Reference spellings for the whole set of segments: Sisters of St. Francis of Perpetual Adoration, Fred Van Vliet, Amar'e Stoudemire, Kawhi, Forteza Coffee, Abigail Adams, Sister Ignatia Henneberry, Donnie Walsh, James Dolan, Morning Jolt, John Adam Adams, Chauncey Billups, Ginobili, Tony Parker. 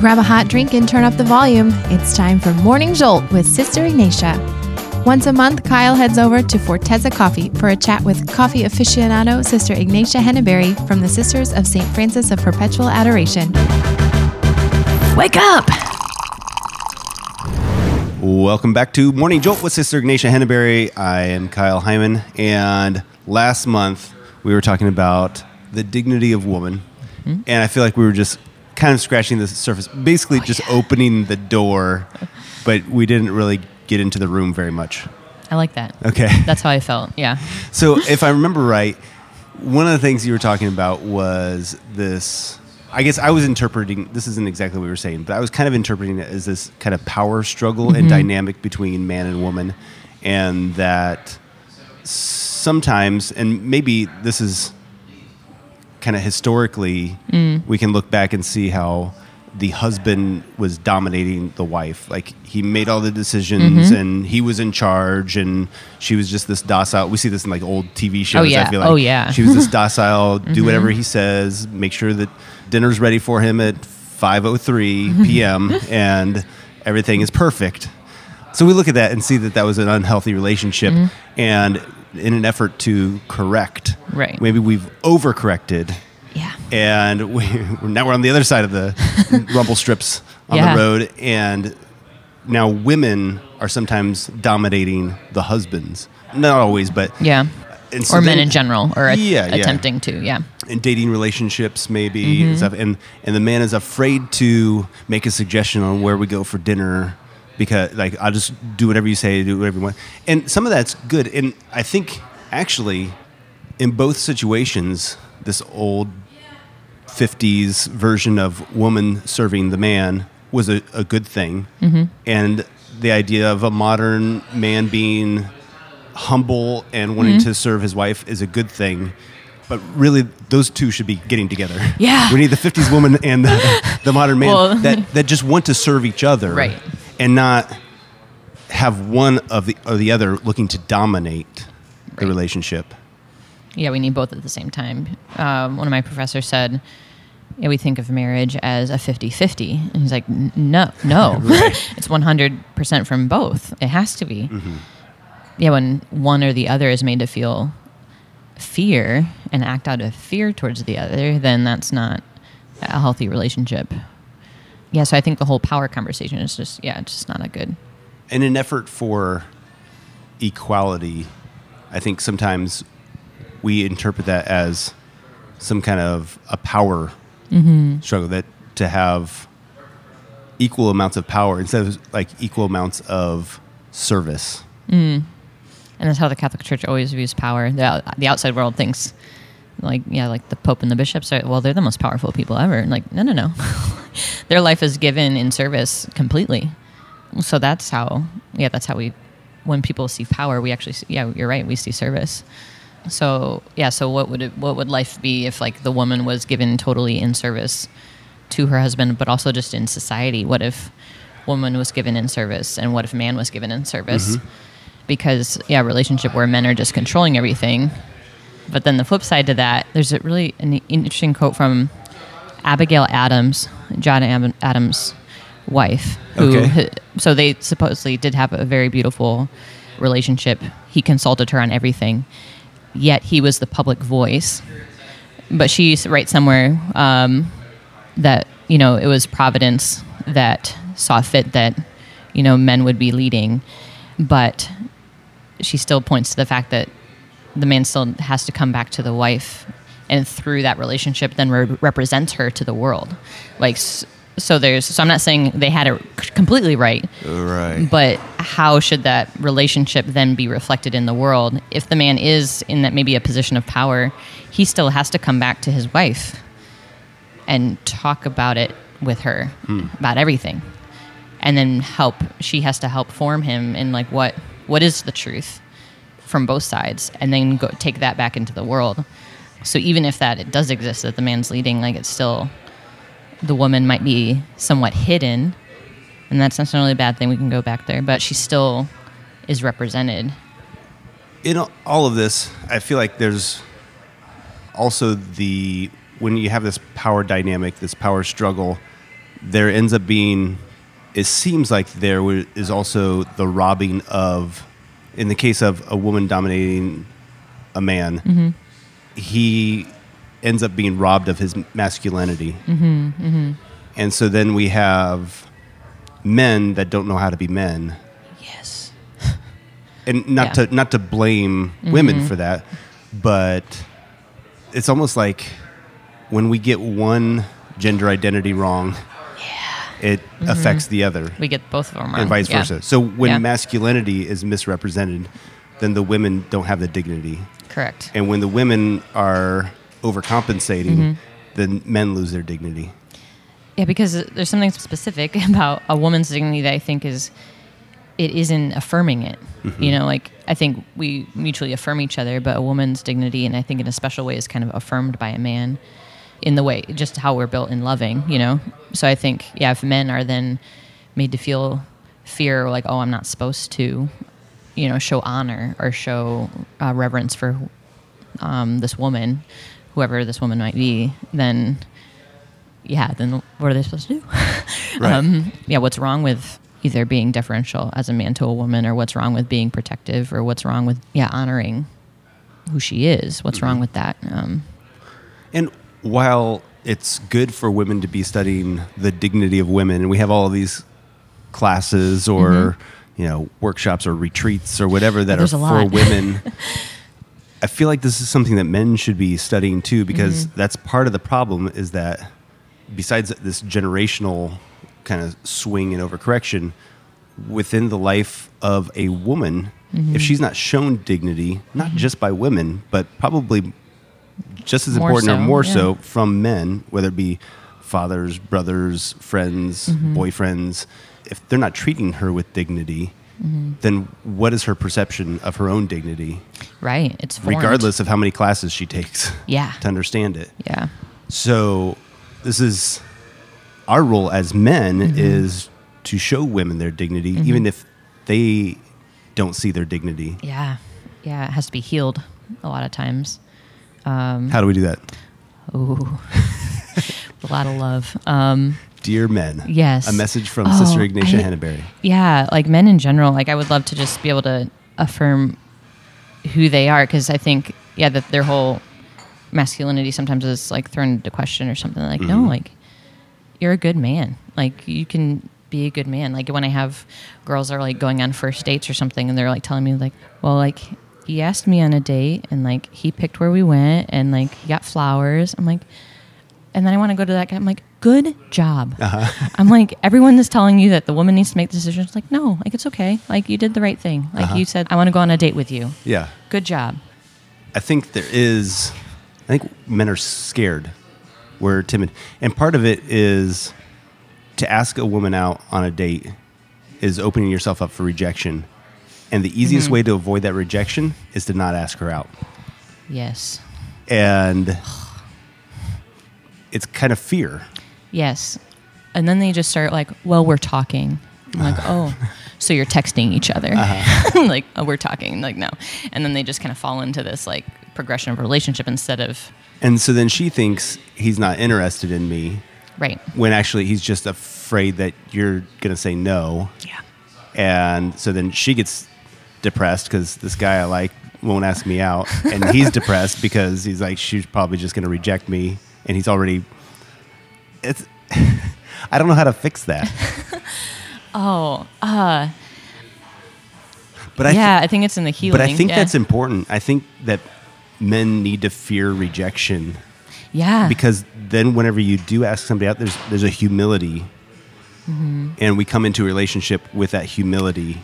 Grab a hot drink and turn up the volume. It's time for Morning Jolt with Sister Ignatia. Once a month, Kyle heads over to Forteza Coffee for a chat with coffee aficionado Sister Ignatia Henneberry from the Sisters of St. Francis of Perpetual Adoration. Wake up! Welcome back to Morning Jolt with Sister Ignatia Henneberry. I am Kyle Heimann, and last month we were talking about the dignity of woman, and I feel like we were just kind of scratching the surface, basically opening the door, but we didn't really get into the room very much. I like that. Okay. That's how I felt, yeah. So if I remember right, one of the things you were talking about was this, I guess I was interpreting, this isn't exactly what we were saying, but I was kind of interpreting it as this kind of power struggle and dynamic between man and woman, and that sometimes, and maybe this is kind of historically, we can look back and see how the husband was dominating the wife. Like, he made all the decisions and he was in charge, and she was just this docile. We see this in like old TV shows. I feel like she was this docile, do whatever he says, make sure that dinner's ready for him at 5:03 p.m. and everything is perfect. So we look at that and see that that was an unhealthy relationship, and in an effort to correct, maybe we've overcorrected, and now we're on the other side of the rumble strips on the road, and now women are sometimes dominating the husbands, not always, but and so or men in general, or attempting to, and dating relationships maybe, and stuff, and the man is afraid to make a suggestion on where we go for dinner. Because, like, I'll just do whatever you say, do whatever you want. And some of that's good. And I think, actually, in both situations, this old 50s version of woman serving the man was a good thing. And the idea of a modern man being humble and wanting to serve his wife is a good thing. But really, those two should be getting together. Yeah. We need the 50s woman and the modern man that just want to serve each other. Right. And not have one of the or the other looking to dominate the relationship. Yeah, we need both at the same time. One of my professors said, yeah, we think of marriage as a 50-50. And he's like, no. It's 100% from both. It has to be. Yeah, when one or the other is made to feel fear and act out of fear towards the other, then that's not a healthy relationship. Yeah, so I think the whole power conversation is just, it's just not a good. In an effort for equality, I think sometimes we interpret that as some kind of a power struggle, that to have equal amounts of power instead of like equal amounts of service. And that's how the Catholic Church always views power. The outside world thinks, like the Pope and the bishops are, well, they're the most powerful people ever. And like, no. Their life is given in service completely. So that's how we, when people see power, we actually see, you're right, we see service. So, so what would life be if like the woman was given totally in service to her husband, but also just in society? What if woman was given in service, and what if man was given in service? Because, a relationship where men are just controlling everything. But then the flip side to that, there's a really an interesting quote from Abigail Adams, John Adams' wife. So they supposedly did have a very beautiful relationship. He consulted her on everything, yet he was the public voice. But she writes somewhere that, it was Providence that saw fit that, men would be leading. But she still points to the fact that the man still has to come back to the wife, and through that relationship then represents her to the world. So I'm not saying they had it completely right, but how should that relationship then be reflected in the world? If the man is in that maybe a position of power, he still has to come back to his wife and talk about it with her, about everything, and then she has to help form him in like what is the truth from both sides, and then go take that back into the world. So even if it does exist, that the man's leading, it's still, the woman might be somewhat hidden, and that's not necessarily a bad thing. We can go back there, but she still is represented. In all of this, I feel like there's also when you have this power dynamic, this power struggle, there ends up being, it seems like there is also the robbing of, in the case of a woman dominating a man, mm-hmm. he ends up being robbed of his masculinity. Mm-hmm, mm-hmm. And so then we have men that don't know how to be men. Yes. And not to blame mm-hmm. women for that, but it's almost like when we get one gender identity wrong, it mm-hmm. affects the other. We get both of them wrong. And vice versa. So when masculinity is misrepresented, then the women don't have the dignity. Correct. And when the women are overcompensating, mm-hmm. then men lose their dignity. Yeah, because there's something specific about a woman's dignity that I think is, it isn't affirming it. Mm-hmm. You know, like I think we mutually affirm each other, but a woman's dignity, and I think in a special way, is kind of affirmed by a man. In the way, just how we're built in loving, you know? So I think, if men are then made to feel fear, like, oh, I'm not supposed to, you know, show honor or show reverence for this woman, whoever this woman might be, then what are they supposed to do? Right. What's wrong with either being deferential as a man to a woman, or what's wrong with being protective, or what's wrong with, honoring who she is? What's mm-hmm. wrong with that? And while it's good for women to be studying the dignity of women, and we have all of these classes or mm-hmm. Workshops or retreats or whatever that are for women, I feel like this is something that men should be studying too, because mm-hmm. that's part of the problem, is that besides this generational kind of swing and overcorrection within the life of a woman, mm-hmm. if she's not shown dignity, not mm-hmm. just by women, but probably just as important or more so from men, whether it be fathers, brothers, friends, mm-hmm. boyfriends, if they're not treating her with dignity, mm-hmm. then what is her perception of her own dignity? Right. It's formed. Regardless of how many classes she takes to understand it. Yeah. So this is our role as men, mm-hmm. is to show women their dignity, mm-hmm. even if they don't see their dignity. Yeah. Yeah. It has to be healed a lot of times. How do we do that? Oh, a lot of love. Dear men. Yes. A message from Sister Ignatia Henneberry. Yeah, like men in general. Like I would love to just be able to affirm who they are, because I think, that their whole masculinity sometimes is like thrown into question or something. Like, mm-hmm. no, like you're a good man. Like you can be a good man. Like when I have girls that are like going on first dates or something, and they're like telling me like, well, like, he asked me on a date, and like he picked where we went, and like he got flowers. I'm like, and then I want to go to that guy. I'm like, good job. Uh-huh. I'm like, everyone is telling you that the woman needs to make decisions. Like, no, like it's okay. Like you did the right thing. Like uh-huh. you said, I want to go on a date with you. Yeah. Good job. I think men are scared. We're timid. And part of it is to ask a woman out on a date is opening yourself up for rejection. And the easiest mm-hmm. way to avoid that rejection is to not ask her out. Yes. And it's kind of fear. Yes. And then they just start like, well, we're talking. I'm like, oh, so you're texting each other. Uh-huh. Like, oh, we're talking. Like, no. And then they just kind of fall into this like progression of relationship instead of. And so then she thinks he's not interested in me. Right. When actually he's just afraid that you're going to say no. Yeah. And so then she gets depressed because this guy I like won't ask me out, and he's depressed because he's like, she's probably just going to reject me, and he's already. It's. I don't know how to fix that. But I think it's in the healing. But I think that's important. I think that men need to fear rejection. Yeah. Because then, whenever you do ask somebody out, there's a humility. Mm-hmm. And we come into a relationship with that humility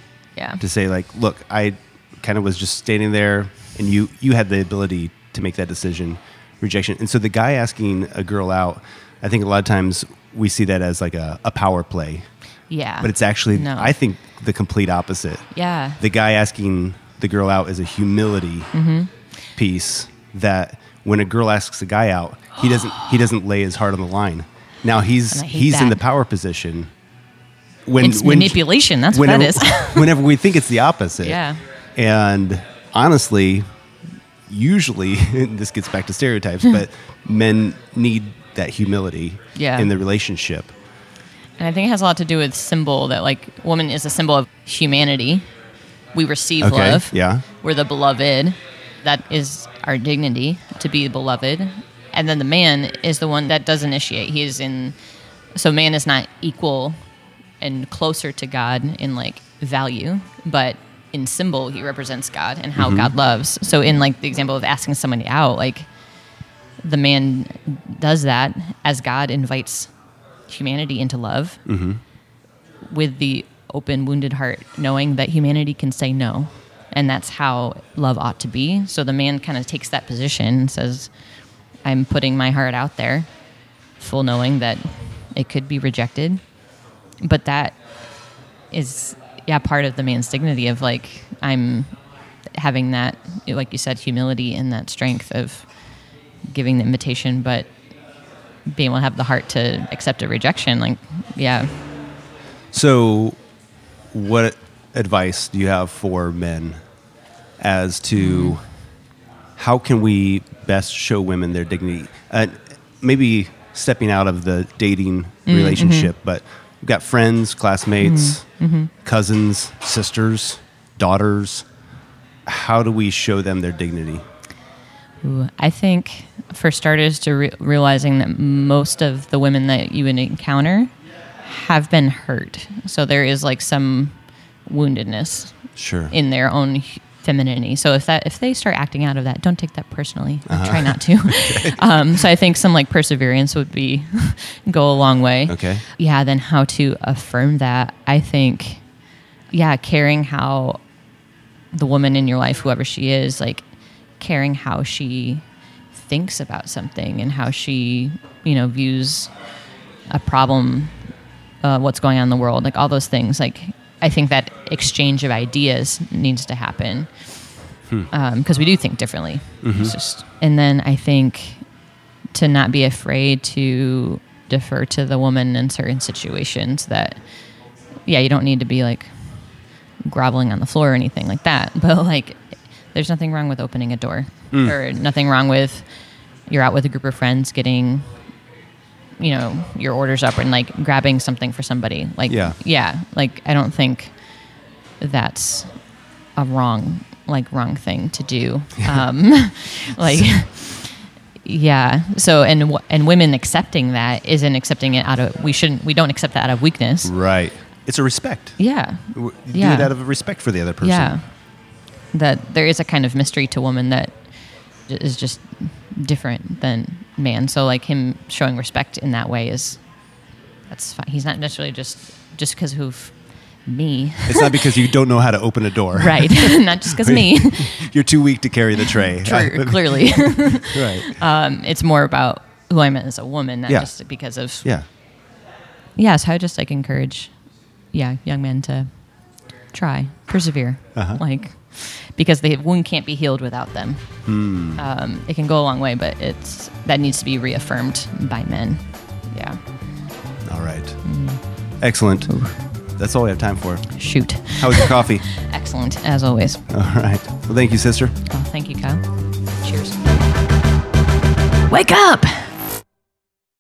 to say like, look, I kind of was just standing there, and you had the ability to make that decision, rejection. And so the guy asking a girl out, I think a lot of times we see that as like a power play. Yeah. But it's actually, I think, the complete opposite. Yeah. The guy asking the girl out is a humility mm-hmm. piece, that when a girl asks a guy out, he doesn't lay his heart on the line. Now he's in the power position. It's manipulation, that's what that is. Whenever we think it's the opposite. Yeah. And honestly, usually, this gets back to stereotypes, but men need that humility in the relationship. And I think it has a lot to do with symbol, that like woman is a symbol of humanity. We receive love. Yeah. We're the beloved. That is our dignity, to be beloved. And then the man is the one that does initiate. He is in, so man is not equal and closer to God in like value, but in symbol, he represents God and how God loves. So in like the example of asking somebody out, like the man does that as God invites humanity into love with the open, wounded heart, knowing that humanity can say no. And that's how love ought to be. So the man kind of takes that position and says, I'm putting my heart out there, full knowing that it could be rejected. But that is, yeah, part of the man's dignity of like, I'm having that, like you said, humility and that strength of giving the invitation, but being able to have the heart to accept a rejection. Like, yeah. So what advice do you have for men as to how can we best show women their dignity? Maybe stepping out of the dating relationship, but we've got friends, classmates, cousins, sisters, daughters. How do we show them their dignity? Ooh, I think for starters to realizing that most of the women that you would encounter have been hurt. So there is like some woundedness in their own femininity. So if they start acting out of that, don't take that personally. Try not to. So I think some like perseverance would be go a long way. Yeah. Then how to affirm that. I think, yeah, caring how the woman in your life, whoever she is, like caring how she thinks about something and how she, you know, views a problem, what's going on in the world, like all those things. Like, I think that exchange of ideas needs to happen because we do think differently. It's just, and then I think to not be afraid to defer to the woman in certain situations that, yeah, you don't need to be like groveling on the floor or anything like that. But like, there's nothing wrong with opening a door or nothing wrong with you're out with a group of friends getting, you know, your orders up and like grabbing something for somebody. Like, yeah, like I don't think that's a wrong thing to do. Like, yeah. So, and women accepting that isn't accepting it out of, we don't accept that out of weakness. Right. It's a respect. Yeah. You do it out of respect for the other person. Yeah. That there is a kind of mystery to woman that is just different than man. So like him showing respect in that way is, that's fine. He's not necessarily just because of me. It's not because you don't know how to open a door. Right. Not just because me. You're too weak to carry the tray. True, clearly. Right. It's more about who I am as a woman, not just because of. Yeah. Yeah. So I just like encourage, young men to try, persevere, like, because the wound can't be healed without them. It can go a long way, but that needs to be reaffirmed by men. Yeah. All right. Excellent. Ooh. That's all we have time for. Shoot. How was your coffee? Excellent, as always. All right. Well, thank you, sister. Oh, thank you, Kyle. Cheers. Wake up!